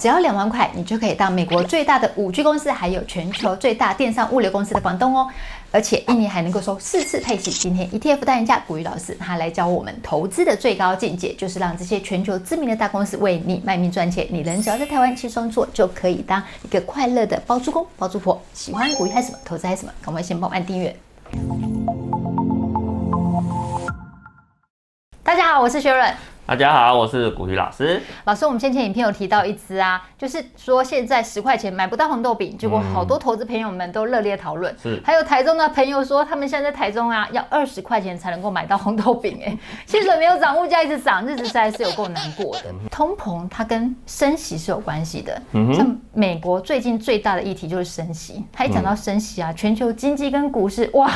只要2万块，你就可以当美国最大的5G 公司，还有全球最大电商物流公司的房东哦。而且一年还能够收4次配息。今天 ETF 代言家古雨老师，他来教我们投资的最高境界，就是让这些全球知名的大公司为你卖命赚钱，你人只要在台湾轻松做，就可以当一个快乐的包租公、包租婆。喜欢古雨还是什么投资还是什么，赶快先帮我按订阅。 大家好，我是Sharon。大家好，我是古雨老师。老师，我们先前影片有提到一支啊，就是说现在10块钱买不到红豆饼，结果好多投资朋友们都热烈讨论。是，还有台中的朋友说，他们现在在台中啊，要20块钱才能够买到红豆饼。哎，薪水没有涨，物价一直涨，日子实在是有够难过的。通膨它跟升息是有关系的。像美国最近最大的议题就是升息。他一讲到升息啊，全球经济跟股市哇。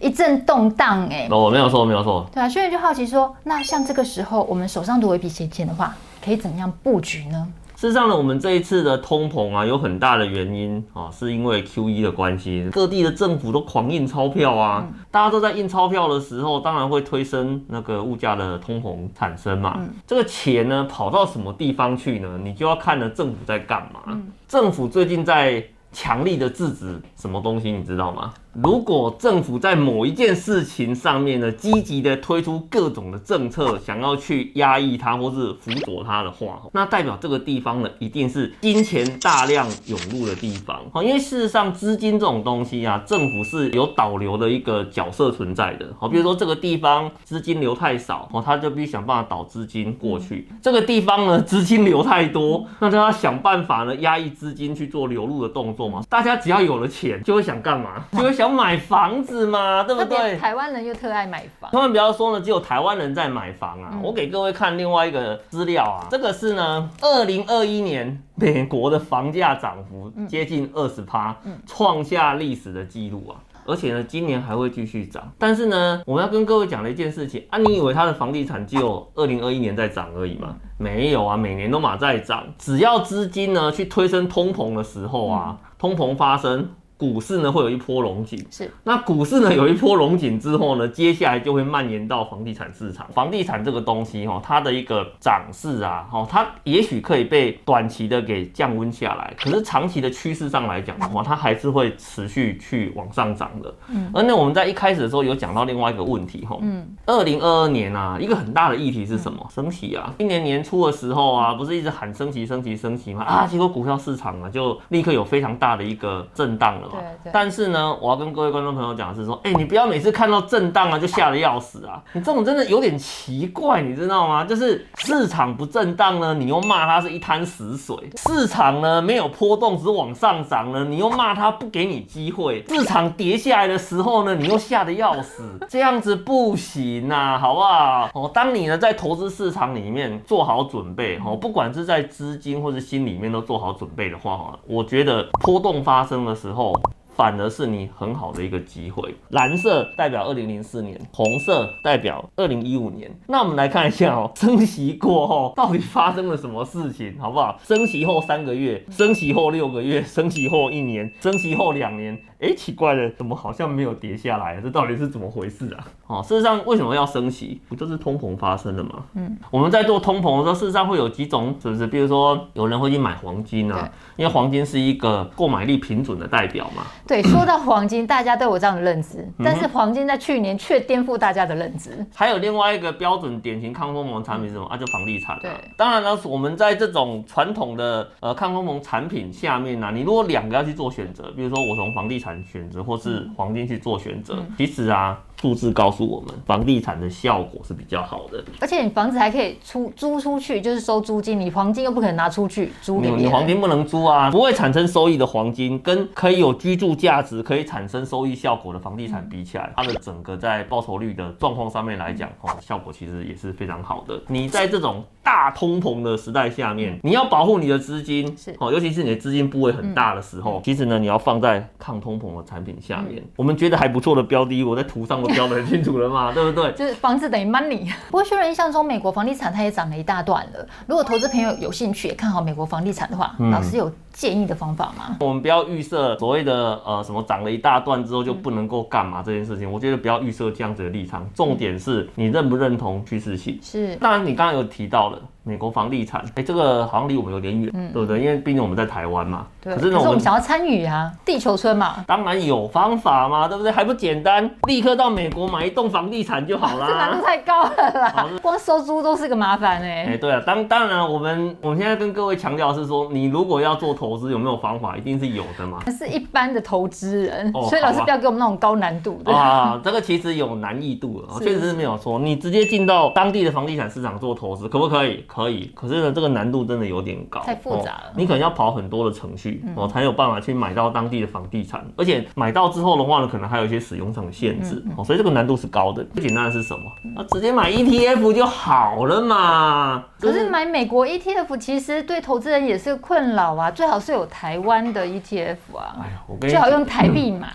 一阵动荡哎、欸，我没有错，没有错。对啊，所以就好奇说，那像这个时候，我们手上多一笔闲钱的话，可以怎样布局呢？事实上呢，我们这一次的通膨啊，有很大的原因啊，是因为 QE 的关系，各地的政府都狂印钞票啊，大家都在印钞票的时候，当然会推升那个物价的通膨产生嘛。这个钱呢，跑到什么地方去呢？你就要看了政府在干嘛。政府最近在 强力的制止什么东西，你知道吗？如果政府在某一件事情上面呢，积极的推出各种的政策，想要去压抑它或是辅佐它的话，那代表这个地方呢，一定是金钱大量涌入的地方。好，因为事实上资金这种东西啊，政府是有导流的一个角色存在的。好，比如说这个地方资金流太少，哦，他就必须想办法导资金过去；这个地方呢，资金流太多，那他要想办法呢，压抑资金去做流入的动作。 大家只要有了钱，就会想干嘛？就会想买房子嘛，对不对？台湾人又特爱买房。他们不要说呢，只有台湾人在买房啊。我给各位看另外一个资料啊，这个是呢，2021年美国的房价涨幅接近20%，创下历史的记录啊。而且呢，今年还会继续涨。但是呢，我们要跟各位讲的一件事情啊，你以为它的房地产只有2021年在涨而已吗？ 没有啊，每年都在涨。只要资金呢去推升通膨的时候啊，通膨发生，股市呢会有一波龙井。是，那股市呢有一波龙井之后呢，接下来就会蔓延到房地产市场。房地产这个东西哦，它的一个涨势啊，哦，它也许可以被短期的给降温下来，可是长期的趋势上来讲的话，它还是会持续去往上涨的。而那我们在一开始的时候有讲到另外一个问题哈，2022年啊，一个很大的议题是什么？升息啊！今年年初的时候啊，不是一直喊升息、升息、升息吗？啊，结果股票市场啊就立刻有非常大的一个震荡了嘛。对。但是呢，我要跟各位观众朋友讲的是说，哎，你不要每次看到震荡啊就吓得要死啊！你这种真的有点奇怪，你知道吗？就是市场不震荡呢，你又骂它是一滩死水；市场呢没有波动，只往上涨呢，你又骂它不给你机会；市场跌下来的时候呢，你又吓得要死，这样子不行。 那好不好？哦，当你呢在投资市场里面做好准备，哦，不管是在资金或是心里面都做好准备的话，我觉得波动发生的时候，反而是你很好的一个机会。蓝色代表2004年，红色代表2015年。那我们来看一下哦，升息过后到底发生了什么事情，好不好？升息后3个月，升息后6个月，升息后1年，升息后2年。 哎，奇怪了，怎么好像没有跌下来？这到底是怎么回事啊？哦，事实上为什么要升息？不就是通膨发生了吗？我们在做通膨的时候，事实上会有几种，是不是？比如说有人会去买黄金啊，因为黄金是一个购买力平准的代表嘛。对，说到黄金，大家对我这样的认知，但是黄金在去年却颠覆大家的认知。还有另外一个标准典型抗通膨产品是什么啊？就房地产、啊。对，当然了，我们在这种传统的抗通膨产品下面呢、啊，你如果2个要去做选择，比如说我从房地产 选择或是黄金去做选择，其实啊，数字告诉我们，房地产的效果是比较好的。而且你房子还可以租出去，就是收租金。你黄金又不可能拿出去租给别人，你黄金不能租啊，不会产生收益的黄金，跟可以有居住价值、可以产生收益效果的房地产比起来，它的整个在报酬率的状况上面来讲，哦，效果其实也是非常好的。你在这种 大通膨的时代下面，你要保护你的资金，哦，尤其是你的资金部位很大的时候，其实呢，你要放在抗通膨的产品下面。我们觉得还不错的标的，我在图上都标得很清楚了嘛，对不对？就是房子等于 money。不过Sharon印象中，美国房地产它也涨了一大段了。如果投资朋友有兴趣也看好美国房地产的话，老师有 建议的方法吗？我们不要预设所谓的什么涨了一大段之后就不能够干嘛这件事情，我觉得不要预设这样子的立场。重点是你认不认同趋势性？是。当然，你刚刚有提到了。美国房地产，哎，这个好像离我们有点远，对不对？因为毕竟我们在台湾嘛。对。可是我们想要参与啊，地球村嘛。当然有方法嘛，对不对？还不简单，立刻到美国买一栋房地产就好啦。这难度太高了啦，光收租都是个麻烦哎。哎，对啊，当然我们现在跟各位强调的是说，你如果要做投资，有没有方法，一定是有的嘛。是一般的投资人，所以老师不要给我们那种高难度的。啊，这个其实有难易度了，确实是没有错。你直接进到当地的房地产市场做投资，可不可以？可以，可是呢，这个难度真的有点高，太复杂了。你可能要跑很多的程序才有办法去买到当地的房地产，而且买到之后的话呢，可能还有一些使用上的限制所以这个难度是高的。最简单的是什么？直接买 ETF 就好了嘛。可是买美国 ETF 其实对投资人也是困扰啊，最好是有台湾的 ETF 啊，最好用台币买。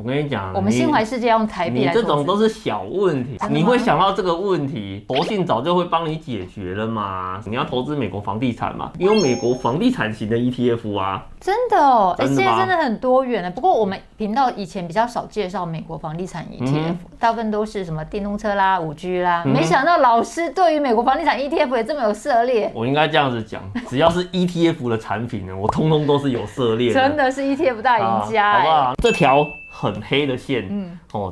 我跟你讲，我们心怀世界要用台币来投资，这种都是小问题。你会想到这个问题，投信早就会帮你解决了嘛。你要投资美国房地产嘛，因为美国房地产型的 ETF 啊，真的哦，哎，现在真的很多元了。不过我们频道以前比较少介绍美国房地产 ETF， 大部分都是什么电动车啦、5G 啦。没想到老师对于美国房地产 ETF 也这么有涉猎。我应该这样子讲，只要是 ETF 的产品呢，我通通都是有涉猎。真的是 ETF 大赢家，好不好？这条很黑的线，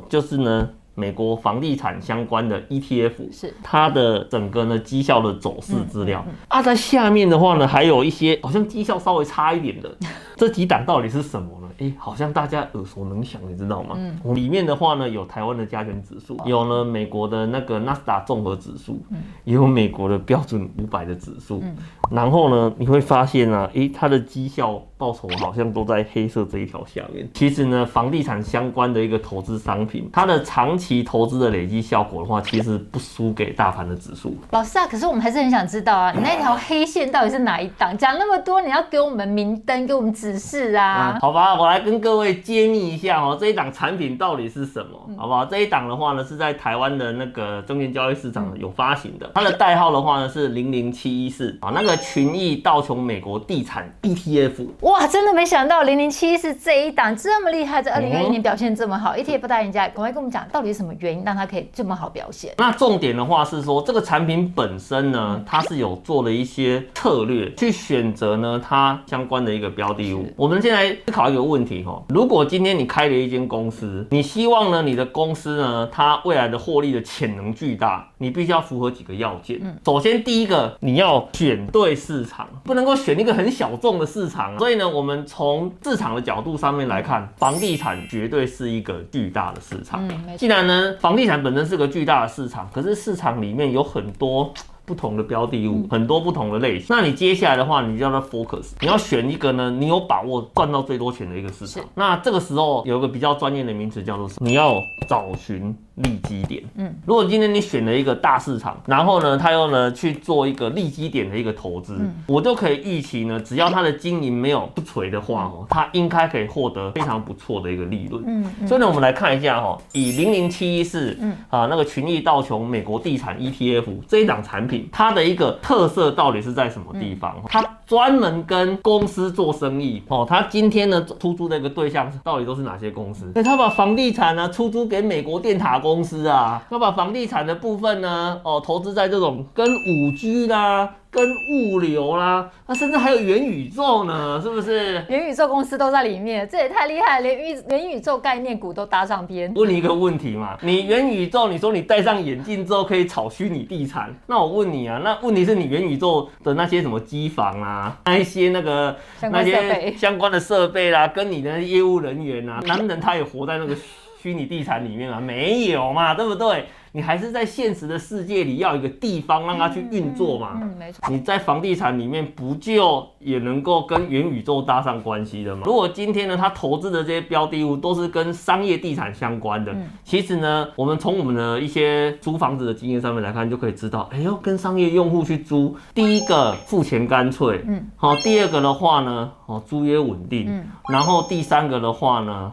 就是呢，美国房地产相关的 ETF， 是它的整个呢绩效的走势资料啊，在下面的话呢，还有一些好像绩效稍微差一点的，这几档到底是什么呢？哎，好像大家耳熟能详，你知道吗？里面的话呢，有台湾的加权指数，有呢美国的那个纳斯达综合指数，也有美国的标准500的指数。然后呢，你会发现啊，哎，它的绩效报酬好像都在黑色这一条下面。其实呢，房地产相关的一个投资商品，它的长期投资的累积效果的话，其实不输给大盘的指数。老师啊，可是我们还是很想知道啊，你那条黑线到底是哪一档？讲那么多，你要给我们明灯，给我们指示啊。好吧，我来跟各位揭秘一下哦，这一档产品到底是什么，好不好？这一档的话呢，是在台湾的那个证券交易市场有发行的，它的代号的话呢是00714啊，那个群益道琼美国地产 ETF。哇，真的没想到007是这一档这么厉害，在2021年表现这么好 ，ETF 大赢家，赶快跟我们讲到底是什么原因让它可以这么好表现？那重点的话是说，这个产品本身呢，它是有做了一些策略去选择呢它相关的一个标的物。我们先来思考一个问题哈，如果今天你开了一间公司，你希望呢你的公司呢它未来的获利的潜能巨大，你必须要符合几个要件。首先第一个，你要选对市场，不能够选一个很小众的市场，所以我们从市场的角度上面来看，房地产绝对是一个巨大的市场。既然呢，房地产本身是个巨大的市场，可是市场里面有很多不同的标的物，很多不同的类型。那你接下来的话，你就要 focus， 你要选一个呢，你有把握赚到最多钱的一个市场。那这个时候有一个比较专业的名词叫做什么？你要找寻利基点。如果今天你选了一个大市场，然后呢，他又呢去做一个利基点的一个投资，我就可以预期呢，只要他的经营没有不垂的话，他应该可以获得非常不错的一个利润。所以呢，我们来看一下哈，以00714那个群益道琼美国地产 ETF 这一档产品，它的一个特色到底是在什么地方？它专门跟公司做生意哦。它今天呢出租的一个对象到底都是哪些公司？它把房地产呢出租给美国电塔公司啊，它把房地产的部分呢投资在这种跟5G 啦、跟物流啦，甚至还有元宇宙呢，是不是？元宇宙公司都在里面，这也太厉害了，连元宇宙概念股都搭上边。问你一个问题嘛，你元宇宙，你说你戴上眼镜之后可以炒虚拟地产，那我问你啊，那问题是你元宇宙的那些什么机房啊，那一些那些相关的设备啦，跟你的业务人员啊，能不能他也活在那个虚拟地产里面啊？没有嘛，对不对？你还是在现实的世界里要有一个地方让它去运作嘛。没错。你在房地产里面不就也能够跟元宇宙搭上关系的吗？如果今天呢，他投资的这些标的物都是跟商业地产相关的，其实呢，我们从我们的一些租房子的经验上面来看，就可以知道，哎呦，跟商业用户去租，第一个付钱干脆，好，第二个的话呢，租约稳定，然后第三个的话呢，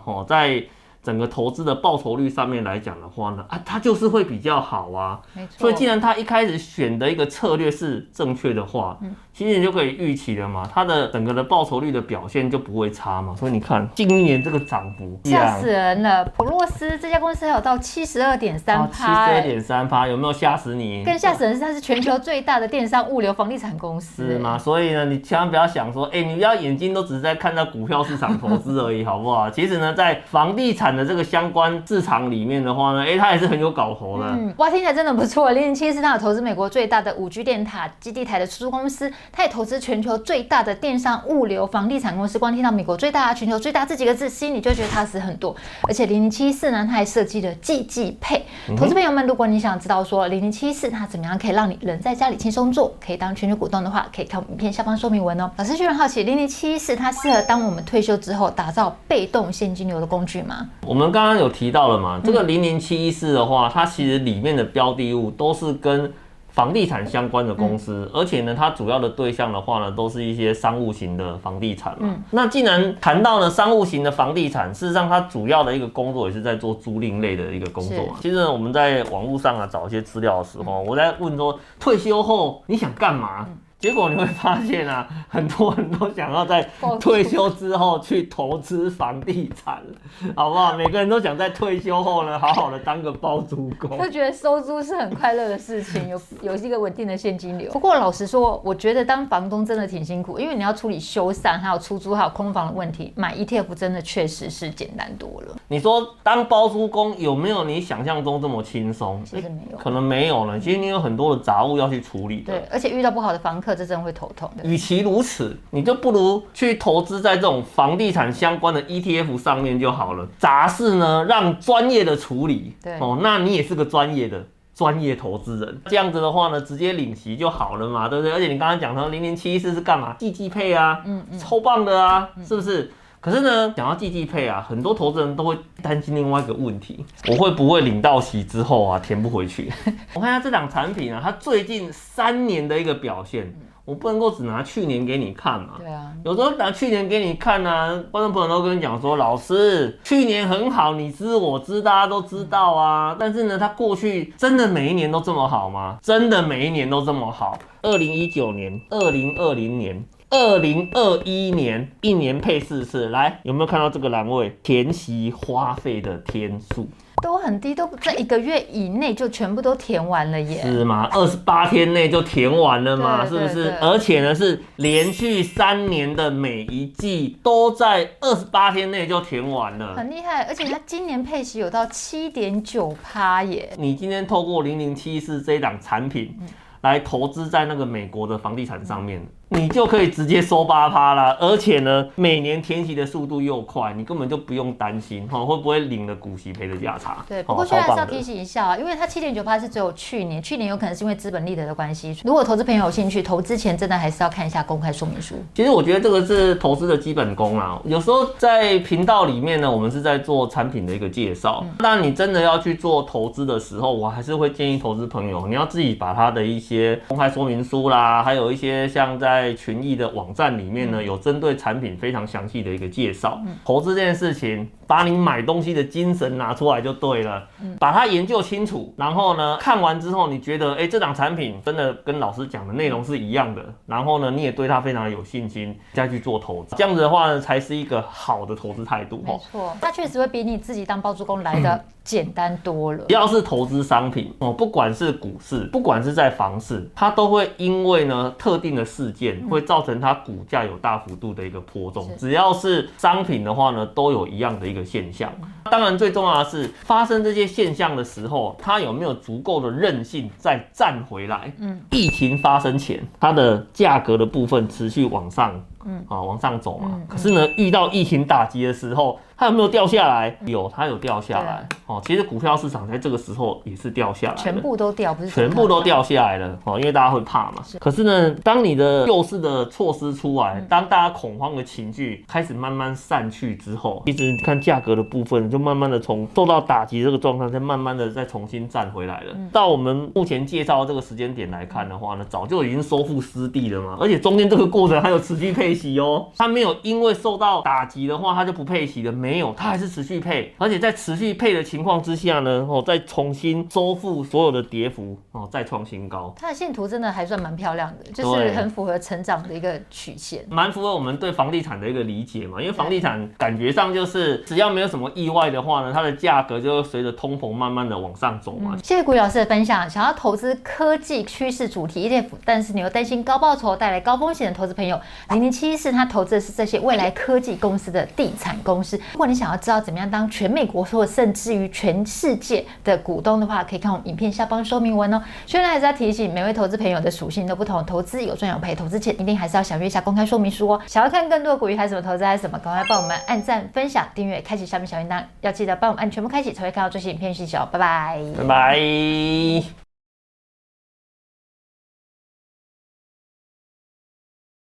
在整个投资的报酬率上面来讲的话呢，啊，它就是会比较好啊。没错。所以既然它一开始选的一个策略是正确的话，其实你就可以预期了嘛，它的整个的报酬率的表现就不会差嘛。所以你看近一年这个涨幅，吓死人了！普洛斯这家公司还有到72.3%，72.3%，有没有吓死你？更吓死人是它是全球最大的电商、物流、房地产公司。是吗？所以呢，你千万不要想说，哎，你不要眼睛都只是在看到股票市场投资而已，好不好？其实呢，在房地产的这个相关市场里面的话呢，哎，它也是很有搞头的。嗯，哇，听起来真的不错。007是它有投资美国最大的5G 电塔基地台的出租公司，它也投资全球最大的电商、物流、房地产公司。光听到美国最大、全球最大这几个字，心里就觉得踏实很多。而且00714呢，它还设计了季配。投资朋友们，如果你想知道说00714它怎么样可以让你人在家里轻松做，可以当全球股东的话，可以看我们影片下方说明文哦。老师就很好奇，00714它适合当我们退休之后打造被动现金流的工具吗？我们刚刚有提到了嘛，这个00714的话，它其实里面的标的物都是跟房地产相关的公司，而且呢，它主要的对象的话呢，都是一些商务型的房地产嘛。那既然谈到了商务型的房地产，事实上它主要的一个工作也是在做租赁类的一个工作嘛。其实我们在网络上啊找一些资料的时候，我在问说退休后你想干嘛？结果你会发现啊，很多人都想要在退休之后去投资房地产，好不好？每个人都想在退休后呢，好好的当个包租公，就觉得收租是很快乐的事情，有一个稳定的现金流。不过老实说，我觉得当房东真的挺辛苦，因为你要处理修繕、还有出租、还有空房的问题，买 ETF 真的确实是简单多了。你说当包租公有没有你想象中这么轻松？其实没有，可能没有了。其实你有很多的杂物要去处理的，对，而且遇到不好的房客。这真的会头痛。与其如此，你就不如去投资在这种房地产相关的 ETF 上面就好了。杂事呢，让专业的处理。对哦，那你也是个专业投资人，这样子的话呢，直接领息就好了嘛，对不对？而且你刚刚讲到00714是干嘛？季配啊，超棒的啊，是不是？可是呢，讲到季配啊，很多投资人都会担心另外一个问题，我会不会领到息之后啊，填不回去？我看一下这档产品啊，它最近3年的一个表现，我不能够只拿去年给你看嘛。对啊，有时候拿去年给你看啊，观众朋友都跟你讲说，老师去年很好，你知我知，大家都知道啊。但是呢，它过去真的每一年都这么好吗？真的每一年都这么好？2019年、2020年。2021年一年配4次，来有没有看到这个栏位？填息花费的天数都很低，都在1个月以内就全部都填完了耶。是吗？28天内就填完了嘛，是不是？而且呢是连续3年的每一季都在28天内就填完了，很厉害。而且它今年配息有到 7.9% 耶。你今天透过00714这一档产品来投资在那个美国的房地产上面，你就可以直接收8%啦，而且呢，每年填息的速度又快，你根本就不用担心会不会领了股息赔的价差。对，不过现在还是要提醒一下啊，因为它 7.9% 是只有去年有可能是因为资本利得的关系。如果投资朋友有兴趣，投资前真的还是要看一下公开说明书。其实我觉得这个是投资的基本功啦。有时候在频道里面呢，我们是在做产品的一个介绍。那你真的要去做投资的时候，我还是会建议投资朋友，你要自己把它的一些公开说明书啦，还有一些像在群益的网站里面呢，有针对产品非常详细的一个介绍。投资这件事情，把你买东西的精神拿出来就对了，把它研究清楚，然后呢，看完之后你觉得，哎，这档产品真的跟老师讲的内容是一样的，然后呢，你也对它非常有信心，再去做投资，这样子的话呢，才是一个好的投资态度。没错，它确实会比你自己当包租公来的简单多了。只要是投资商品哦，不管是股市，不管是在房市，它都会因为呢特定的事件，会造成它股价有大幅度的一个波动。只要是商品的话呢，都有一样的一个现象。当然，最重要的是发生这些现象的时候，它有没有足够的韧性再站回来？疫情发生前，它的价格的部分持续往上。往上走嘛。可是呢，遇到疫情打击的时候，它有没有掉下来？有，它有掉下来。其实股票市场在这个时候也是掉下来的，全部都掉，不是全部都掉下来了。因为大家会怕嘛。可是呢，当你的救市的措施出来，当大家恐慌的情绪开始慢慢散去之后，一直看价格的部分就慢慢的从受到打击这个状态，再慢慢的再重新站回来了。到我们目前介绍的这个时间点来看的话呢，早就已经收复失地了嘛。而且中间这个过程还有持续配。配息哦，它没有因为受到打击的话，它就不配息的，没有，它还是持续配，而且在持续配的情况之下呢，哦，再重新收复所有的跌幅，哦，再创新高。它的线图真的还算蛮漂亮的，就是很符合成长的一个曲线，蛮符合我们对房地产的一个理解嘛，因为房地产感觉上就是只要没有什么意外的话呢，它的价格就会随着通膨慢慢的往上走嘛。谢谢股鱼老师的分享，想要投资科技趋势主题 ETF， 但是你又担心高报酬带来高风险的投资朋友，007是他投资的是这些未来科技公司的地产公司。如果你想要知道怎么样当全美国或甚至于全世界的股东的话，可以看我们影片下方说明文哦。虽然还是要提醒，每位投资朋友的属性都不同，投资有赚有赔，投资前一定还是要详阅一下公开说明书哦。想要看更多股鱼还是什么投资还是什么，赶快帮我们按赞、分享、订阅、开启下面小铃铛，要记得帮我们按全部开启，才会看到最新影片讯息哦。拜拜，拜拜。